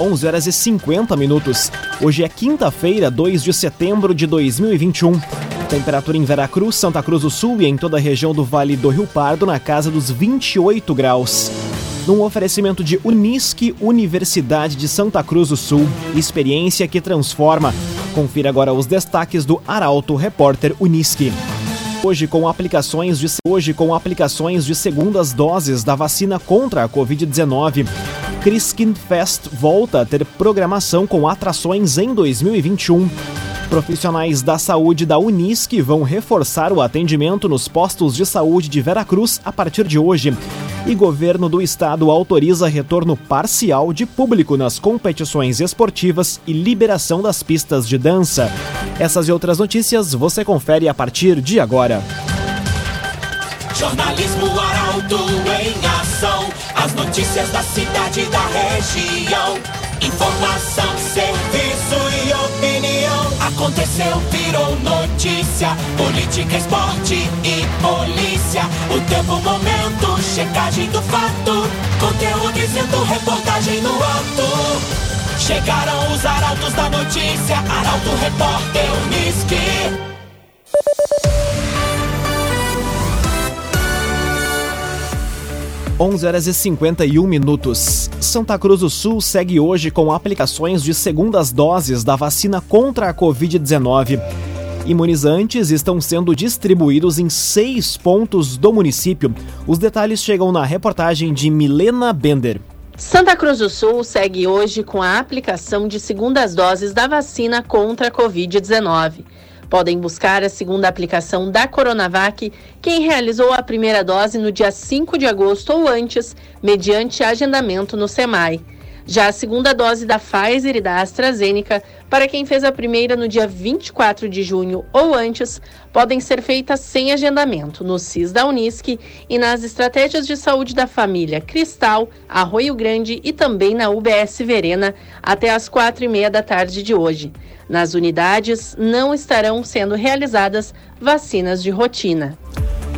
11h50. Hoje é quinta-feira, 2 de setembro de 2021. Temperatura em Veracruz, Santa Cruz do Sul e em toda a região do Vale do Rio Pardo na casa dos 28 graus. Num oferecimento de Unisque, Universidade de Santa Cruz do Sul. Experiência que transforma. Confira agora os destaques do Arauto Repórter Unisque. Hoje com aplicações de segundas doses da vacina contra a Covid-19. Christkindlfest volta a ter programação com atrações em 2021. Profissionais da saúde da Unisque vão reforçar o atendimento nos postos de saúde de Veracruz a partir de hoje. E governo do estado autoriza retorno parcial de público nas competições esportivas e liberação das pistas de dança. Essas e outras notícias você confere a partir de agora. Jornalismo Arauto em ação, as notícias da cidade e da região. Informação, serviço e opinião. Aconteceu, virou notícia, política, esporte e polícia. O tempo, momento, checagem do fato, conteúdo dizendo, reportagem no ato. Chegaram os arautos da notícia, Arauto Repórter Unisque. (11h51). Santa Cruz do Sul segue hoje com aplicações de segundas doses da vacina contra a Covid-19. Imunizantes estão sendo distribuídos em 6 pontos do município. Os detalhes chegam na reportagem de Milena Bender. Santa Cruz do Sul segue hoje com a aplicação de segundas doses da vacina contra a Covid-19. Podem buscar a segunda aplicação da Coronavac quem realizou a primeira dose no dia 5 de agosto ou antes, mediante agendamento no SEMAI. Já a segunda dose da Pfizer e da AstraZeneca, para quem fez a primeira no dia 24 de junho ou antes, podem ser feitas sem agendamento no SIS da Unisque e nas estratégias de saúde da família Cristal, Arroio Grande e também na UBS Verena até às 16h30 de hoje. Nas unidades, não estarão sendo realizadas vacinas de rotina.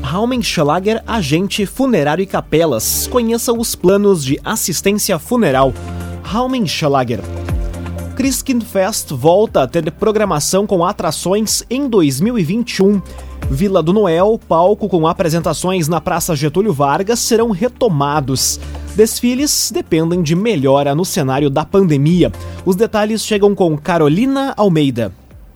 Haumenschlager, agente funerário e capelas. Conheça os planos de assistência funeral. Haumenschlager. Christkindlfest volta a ter programação com atrações em 2021. Vila do Noel, palco com apresentações na Praça Getúlio Vargas serão retomados. Desfiles dependem de melhora no cenário da pandemia. Os detalhes chegam com Carolina Almeida.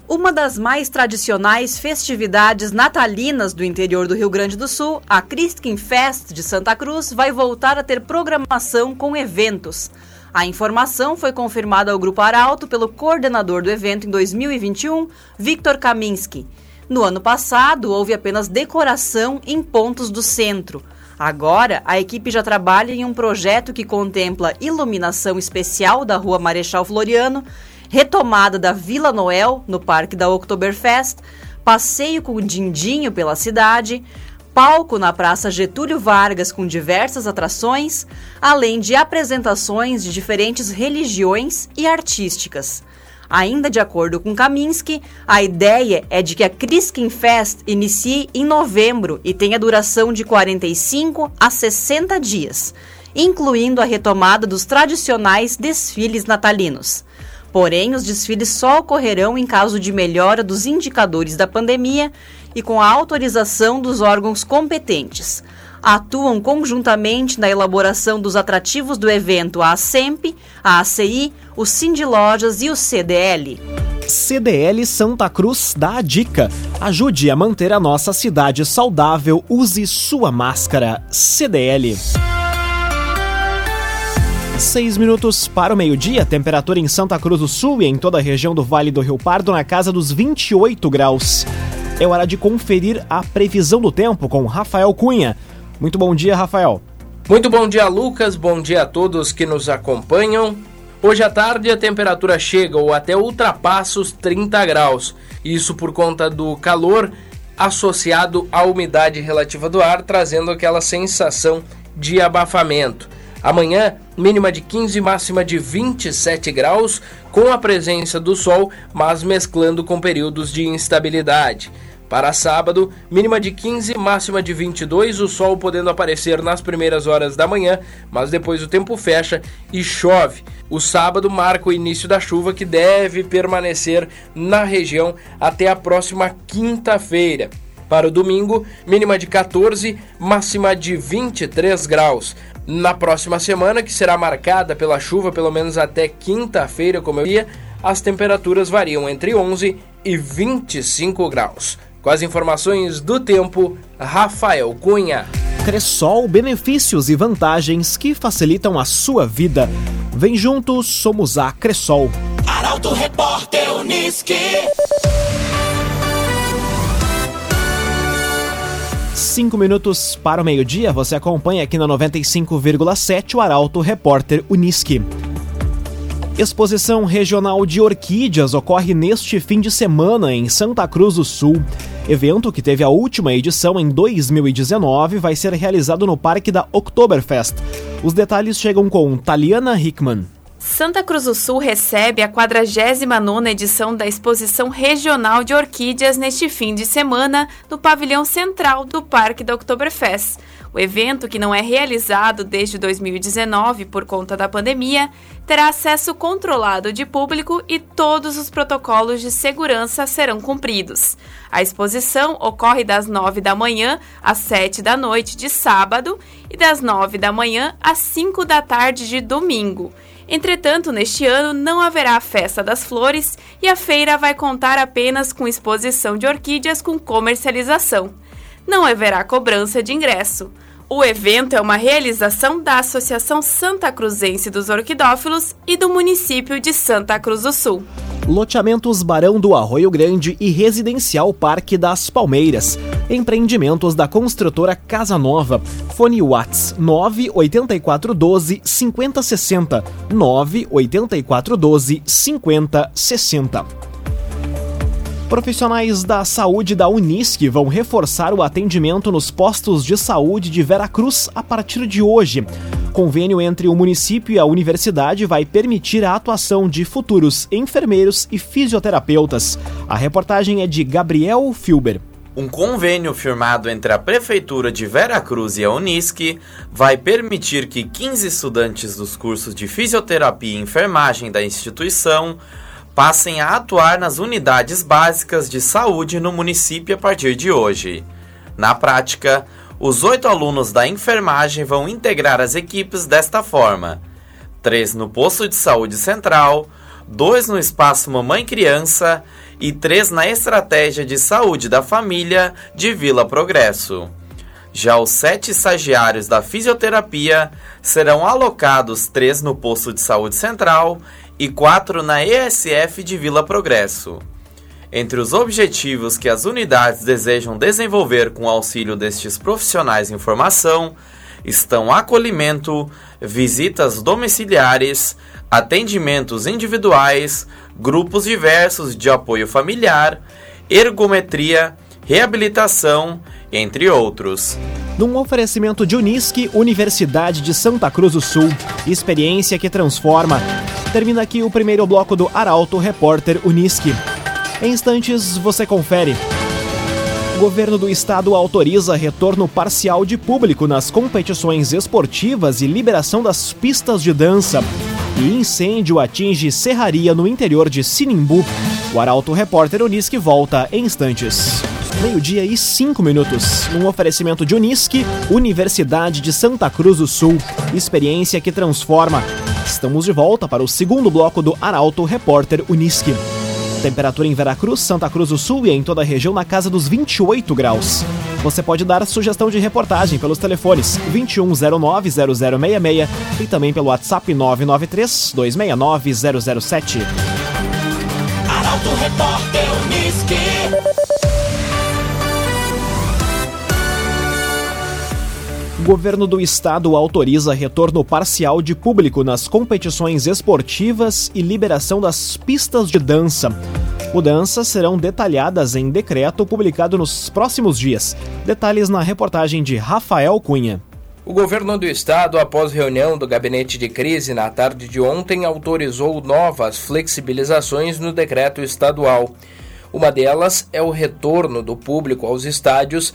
Uma das mais tradicionais festividades natalinas do interior do Rio Grande do Sul, a Christkindlfest de Santa Cruz vai voltar a ter programação com eventos. A informação foi confirmada ao Grupo Arauto pelo coordenador do evento em 2021, Victor Kaminski. No ano passado, houve apenas decoração em pontos do centro. Agora, a equipe já trabalha em um projeto que contempla iluminação especial da Rua Marechal Floriano, retomada da Vila Noel, no Parque da Oktoberfest, passeio com o Dindinho pela cidade, palco na Praça Getúlio Vargas com diversas atrações, além de apresentações de diferentes religiões e artísticas. Ainda de acordo com Kaminski, a ideia é de que a Christkindlfest inicie em novembro e tenha duração de 45 a 60 dias, incluindo a retomada dos tradicionais desfiles natalinos. Porém, os desfiles só ocorrerão em caso de melhora dos indicadores da pandemia e com a autorização dos órgãos competentes. Atuam conjuntamente na elaboração dos atrativos do evento a Asempe, a ACI, o Sindilojas e o CDL. CDL Santa Cruz dá a dica. Ajude a manter a nossa cidade saudável. Use sua máscara. CDL. 6 para o meio-dia, temperatura em Santa Cruz do Sul e em toda a região do Vale do Rio Pardo na casa dos 28 graus. É hora de conferir a previsão do tempo com Rafael Cunha. Muito bom dia, Rafael. Muito bom dia, Lucas. Bom dia a todos que nos acompanham. Hoje à tarde a temperatura chega ou até ultrapassa os 30 graus. Isso por conta do calor associado à umidade relativa do ar, trazendo aquela sensação de abafamento. Amanhã, mínima de 15, máxima de 27 graus, com a presença do sol, mas mesclando com períodos de instabilidade. Para sábado, mínima de 15, máxima de 22, o sol podendo aparecer nas primeiras horas da manhã, mas depois o tempo fecha e chove. O sábado marca o início da chuva que deve permanecer na região até a próxima quinta-feira. Para o domingo, mínima de 14, máxima de 23 graus. Na próxima semana, que será marcada pela chuva pelo menos até quinta-feira, como eu dizia, as temperaturas variam entre 11 e 25 graus. Com as informações do tempo, Rafael Cunha. Cresol, benefícios e vantagens que facilitam a sua vida. Vem juntos, somos a Cresol. Arauto Repórter Unisque. 5 minutos para o meio-dia, você acompanha aqui na 95,7 o Arauto Repórter Unisque. Exposição Regional de Orquídeas ocorre neste fim de semana em Santa Cruz do Sul. Evento que teve a última edição em 2019 vai ser realizado no Parque da Oktoberfest. Os detalhes chegam com Taliana Hickman. Santa Cruz do Sul recebe a 49ª edição da Exposição Regional de Orquídeas neste fim de semana no pavilhão central do Parque da Oktoberfest. O evento, que não é realizado desde 2019 por conta da pandemia, terá acesso controlado de público e todos os protocolos de segurança serão cumpridos. A exposição ocorre das 9 da manhã às 7 da noite de sábado e das 9 da manhã às 5 da tarde de domingo. Entretanto, neste ano não haverá a Festa das Flores e a feira vai contar apenas com exposição de orquídeas com comercialização. Não haverá cobrança de ingresso. O evento é uma realização da Associação Santa Cruzense dos Orquidófilos e do município de Santa Cruz do Sul. Loteamentos Barão do Arroio Grande e Residencial Parque das Palmeiras. Empreendimentos da construtora Casa Nova. Fone Whats 98412 5060. 98412 5060. Profissionais da saúde da Unisque vão reforçar o atendimento nos postos de saúde de Vera Cruz a partir de hoje. Convênio entre o município e a universidade vai permitir a atuação de futuros enfermeiros e fisioterapeutas. A reportagem é de Gabriel Filber. Um convênio firmado entre a Prefeitura de Vera Cruz e a Unisque vai permitir que 15 estudantes dos cursos de fisioterapia e enfermagem da instituição passem a atuar nas unidades básicas de saúde no município a partir de hoje. Na prática, os 8 alunos da enfermagem vão integrar as equipes desta forma: 3 no posto de saúde central, 2 no espaço Mamãe Criança e 3 na Estratégia de Saúde da Família de Vila Progresso. Já os 7 estagiários da fisioterapia serão alocados 3 no posto de saúde central e 4 na ESF de Vila Progresso. Entre os objetivos que as unidades desejam desenvolver com o auxílio destes profissionais em formação estão acolhimento, visitas domiciliares, atendimentos individuais, grupos diversos de apoio familiar, ergometria, reabilitação, entre outros. Num oferecimento de Unisque, Universidade de Santa Cruz do Sul, experiência que transforma. Termina aqui o primeiro bloco do Arauto Repórter Unisque. Em instantes, você confere. O governo do estado autoriza retorno parcial de público nas competições esportivas e liberação das pistas de dança. E incêndio atinge serraria no interior de Sinimbu. O Arauto Repórter Unisque volta em instantes. 12:05. Um oferecimento de Unisque, Universidade de Santa Cruz do Sul. Experiência que transforma. Estamos de volta para o segundo bloco do Arauto Repórter Unisque. Temperatura em Vera Cruz, Santa Cruz do Sul e em toda a região na casa dos 28 graus. Você pode dar sugestão de reportagem pelos telefones 2109-0066 e também pelo WhatsApp 993-269-007. Arauto Repórter Unisque. O governo do estado autoriza retorno parcial de público nas competições esportivas e liberação das pistas de dança. Mudanças serão detalhadas em decreto publicado nos próximos dias. Detalhes na reportagem de Rafael Cunha. O governo do estado, após reunião do gabinete de crise na tarde de ontem, autorizou novas flexibilizações no decreto estadual. Uma delas é o retorno do público aos estádios,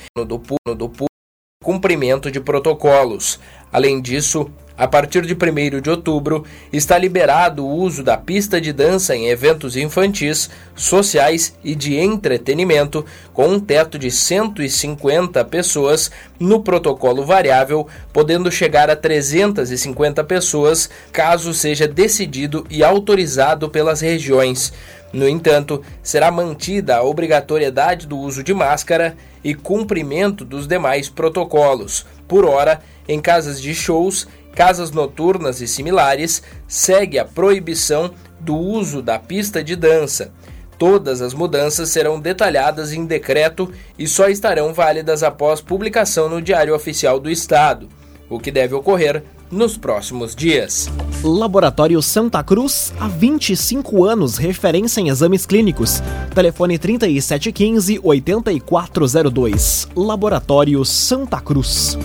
cumprimento de protocolos. Além disso, a partir de 1º de outubro, está liberado o uso da pista de dança em eventos infantis, sociais e de entretenimento, com um teto de 150 pessoas no protocolo variável, podendo chegar a 350 pessoas, caso seja decidido e autorizado pelas regiões. No entanto, será mantida a obrigatoriedade do uso de máscara e cumprimento dos demais protocolos. Por hora, em casas de shows, casas noturnas e similares, segue a proibição do uso da pista de dança. Todas as mudanças serão detalhadas em decreto e só estarão válidas após publicação no Diário Oficial do Estado, o que deve ocorrer nos próximos dias. Laboratório Santa Cruz, há 25 anos, referência em exames clínicos. Telefone 3715-8402. Laboratório Santa Cruz.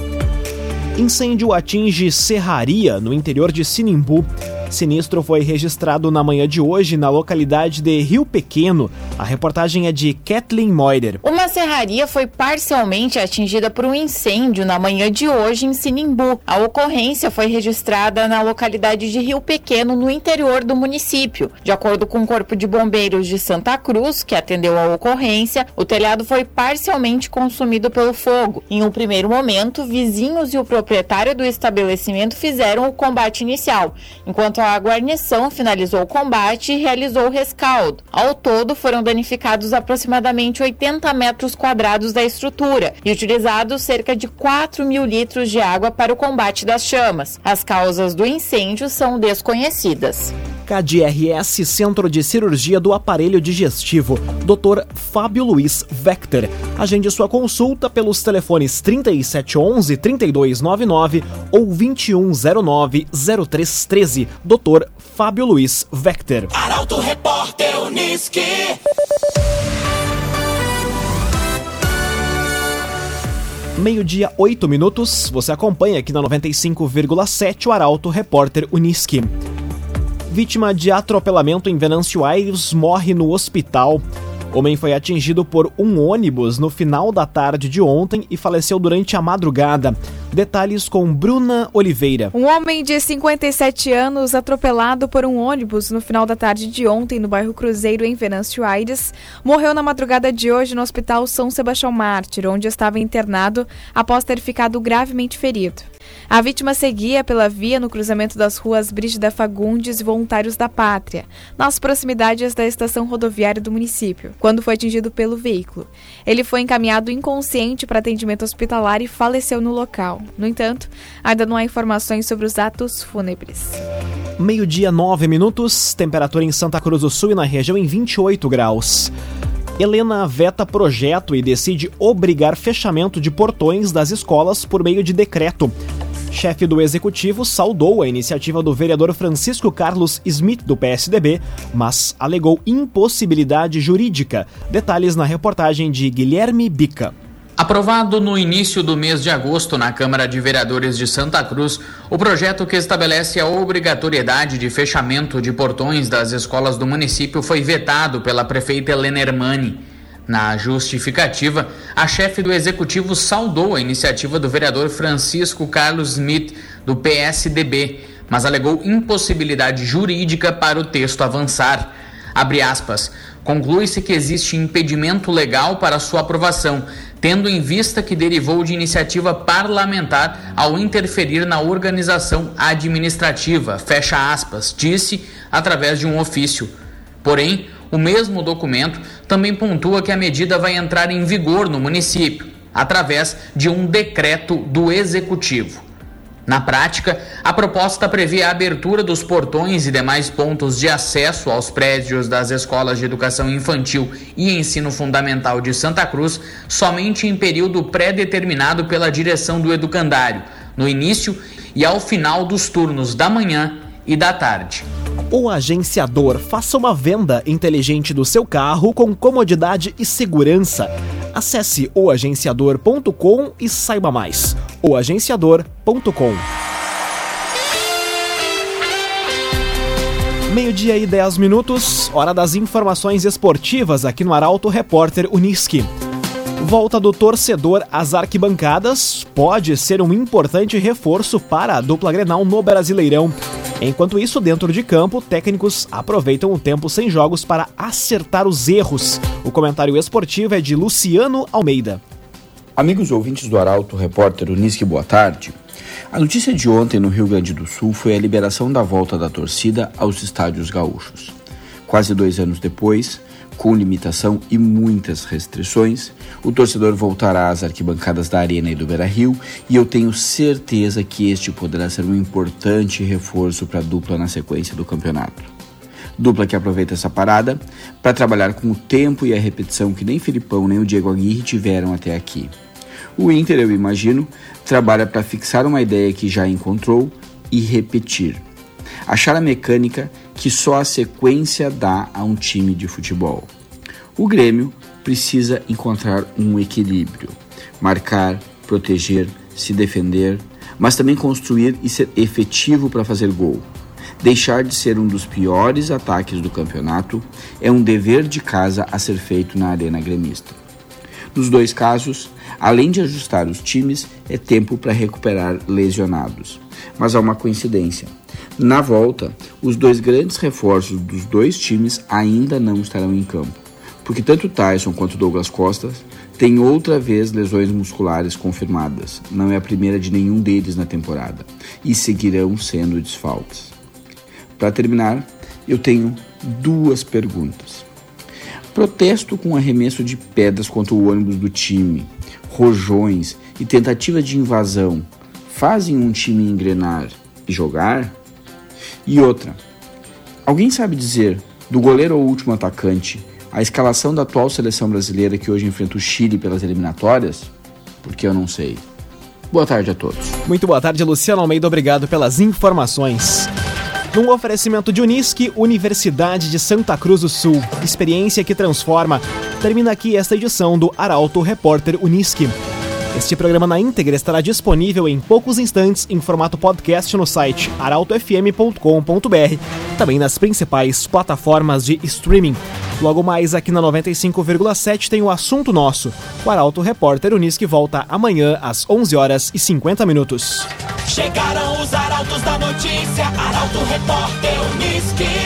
Incêndio atinge serraria no interior de Sinimbu. Sinistro foi registrado na manhã de hoje na localidade de Rio Pequeno. A reportagem é de Kathleen Moider. Uma serraria foi parcialmente atingida por um incêndio na manhã de hoje em Sinimbu. A ocorrência foi registrada na localidade de Rio Pequeno, no interior do município. De acordo com o Corpo de Bombeiros de Santa Cruz, que atendeu a ocorrência, o telhado foi parcialmente consumido pelo fogo. Em um primeiro momento, vizinhos e o proprietário do estabelecimento fizeram o combate inicial, enquanto a guarnição finalizou o combate e realizou o rescaldo. Ao todo, foram danificados aproximadamente 80 metros quadrados da estrutura e utilizados cerca de 4 mil litros de água para o combate das chamas. As causas do incêndio são desconhecidas. CADRS, Centro de Cirurgia do Aparelho Digestivo, Dr. Fábio Luiz Vector. Agende sua consulta pelos telefones 3711-3299 ou 2109-0313. Dr. Fábio Luiz Vector. Arauto Repórter Unisque. Meio-dia, 8 minutos. Você acompanha aqui na 95,7 o Arauto Repórter Unisque. Vítima de atropelamento em Venâncio Aires morre no hospital. Homem foi atingido por um ônibus no final da tarde de ontem e faleceu durante a madrugada. Detalhes com Bruna Oliveira. Um homem de 57 anos atropelado por um ônibus no final da tarde de ontem no bairro Cruzeiro, em Venâncio Aires, morreu na madrugada de hoje no Hospital São Sebastião Mártir, onde estava internado após ter ficado gravemente ferido. A vítima seguia pela via no cruzamento das ruas Brígida Fagundes e Voluntários da Pátria, nas proximidades da estação rodoviária do município, quando foi atingido pelo veículo. Ele foi encaminhado inconsciente para atendimento hospitalar e faleceu no local. No entanto, ainda não há informações sobre os atos fúnebres. Meio-dia, 9 minutos, temperatura em Santa Cruz do Sul e na região em 28 graus. Helena veta projeto e decide obrigar fechamento de portões das escolas por meio de decreto. Chefe do Executivo saudou a iniciativa do vereador Francisco Carlos Smith, do PSDB, mas alegou impossibilidade jurídica. Detalhes na reportagem de Guilherme Bica. Aprovado no início do mês de agosto na Câmara de Vereadores de Santa Cruz, o projeto que estabelece a obrigatoriedade de fechamento de portões das escolas do município foi vetado pela prefeita Lenermani. Na justificativa, a chefe do Executivo saudou a iniciativa do vereador Francisco Carlos Smith, do PSDB, mas alegou impossibilidade jurídica para o texto avançar. Abre aspas. Conclui-se que existe impedimento legal para sua aprovação, tendo em vista que derivou de iniciativa parlamentar ao interferir na organização administrativa, fecha aspas, disse através de um ofício. Porém, o mesmo documento também pontua que a medida vai entrar em vigor no município, através de um decreto do Executivo. Na prática, a proposta prevê a abertura dos portões e demais pontos de acesso aos prédios das escolas de educação infantil e ensino fundamental de Santa Cruz somente em período pré-determinado pela direção do educandário, no início e ao final dos turnos da manhã e da tarde. O agenciador, faça uma venda inteligente do seu carro com comodidade e segurança. Acesse oagenciador.com e saiba mais. oagenciador.com Meio-dia e 10 minutos, hora das informações esportivas aqui no Arauto Repórter Unisque. Volta do torcedor às arquibancadas pode ser um importante reforço para a dupla Grenal no Brasileirão. Enquanto isso, dentro de campo, técnicos aproveitam o tempo sem jogos para acertar os erros. O comentário esportivo é de Luciano Almeida. Amigos ouvintes do Arauto Repórter Unisque, boa tarde. A notícia de ontem no Rio Grande do Sul foi a liberação da volta da torcida aos estádios gaúchos. Quase 2 anos depois, com limitação e muitas restrições, o torcedor voltará às arquibancadas da Arena e do Beira-Rio, e eu tenho certeza que este poderá ser um importante reforço para a dupla na sequência do campeonato. Dupla que aproveita essa parada para trabalhar com o tempo e a repetição que nem Filipão nem o Diego Aguirre tiveram até aqui. O Inter, eu imagino, trabalha para fixar uma ideia que já encontrou e repetir. Achar a mecânica que só a sequência dá a um time de futebol. O Grêmio precisa encontrar um equilíbrio. Marcar, proteger, se defender, mas também construir e ser efetivo para fazer gol. Deixar de ser um dos piores ataques do campeonato é um dever de casa a ser feito na Arena Gremista. Nos dois casos, além de ajustar os times, é tempo para recuperar lesionados. Mas há uma coincidência. Na volta, os dois grandes reforços dos dois times ainda não estarão em campo, porque tanto Tyson quanto Douglas Costa têm outra vez lesões musculares confirmadas. Não é a primeira de nenhum deles na temporada e seguirão sendo desfalques. Para terminar, eu tenho 2 perguntas. Protesto com arremesso de pedras contra o ônibus do time, rojões e tentativas de invasão fazem um time engrenar e jogar? E outra, alguém sabe dizer, do goleiro ao último atacante, a escalação da atual seleção brasileira que hoje enfrenta o Chile pelas eliminatórias? Porque eu não sei. Boa tarde a todos. Muito boa tarde, Luciano Almeida, obrigado pelas informações. Num oferecimento de Unisque, Universidade de Santa Cruz do Sul. Experiência que transforma. Termina aqui esta edição do Arauto Repórter Unisque. Este programa na íntegra estará disponível em poucos instantes em formato podcast no site arautofm.com.br, também nas principais plataformas de streaming. Logo mais aqui na 95,7 tem o Assunto Nosso. O Arauto Repórter Unisque volta amanhã às 11h50. Chegaram os arautos da notícia, Arauto Repórter Unisque.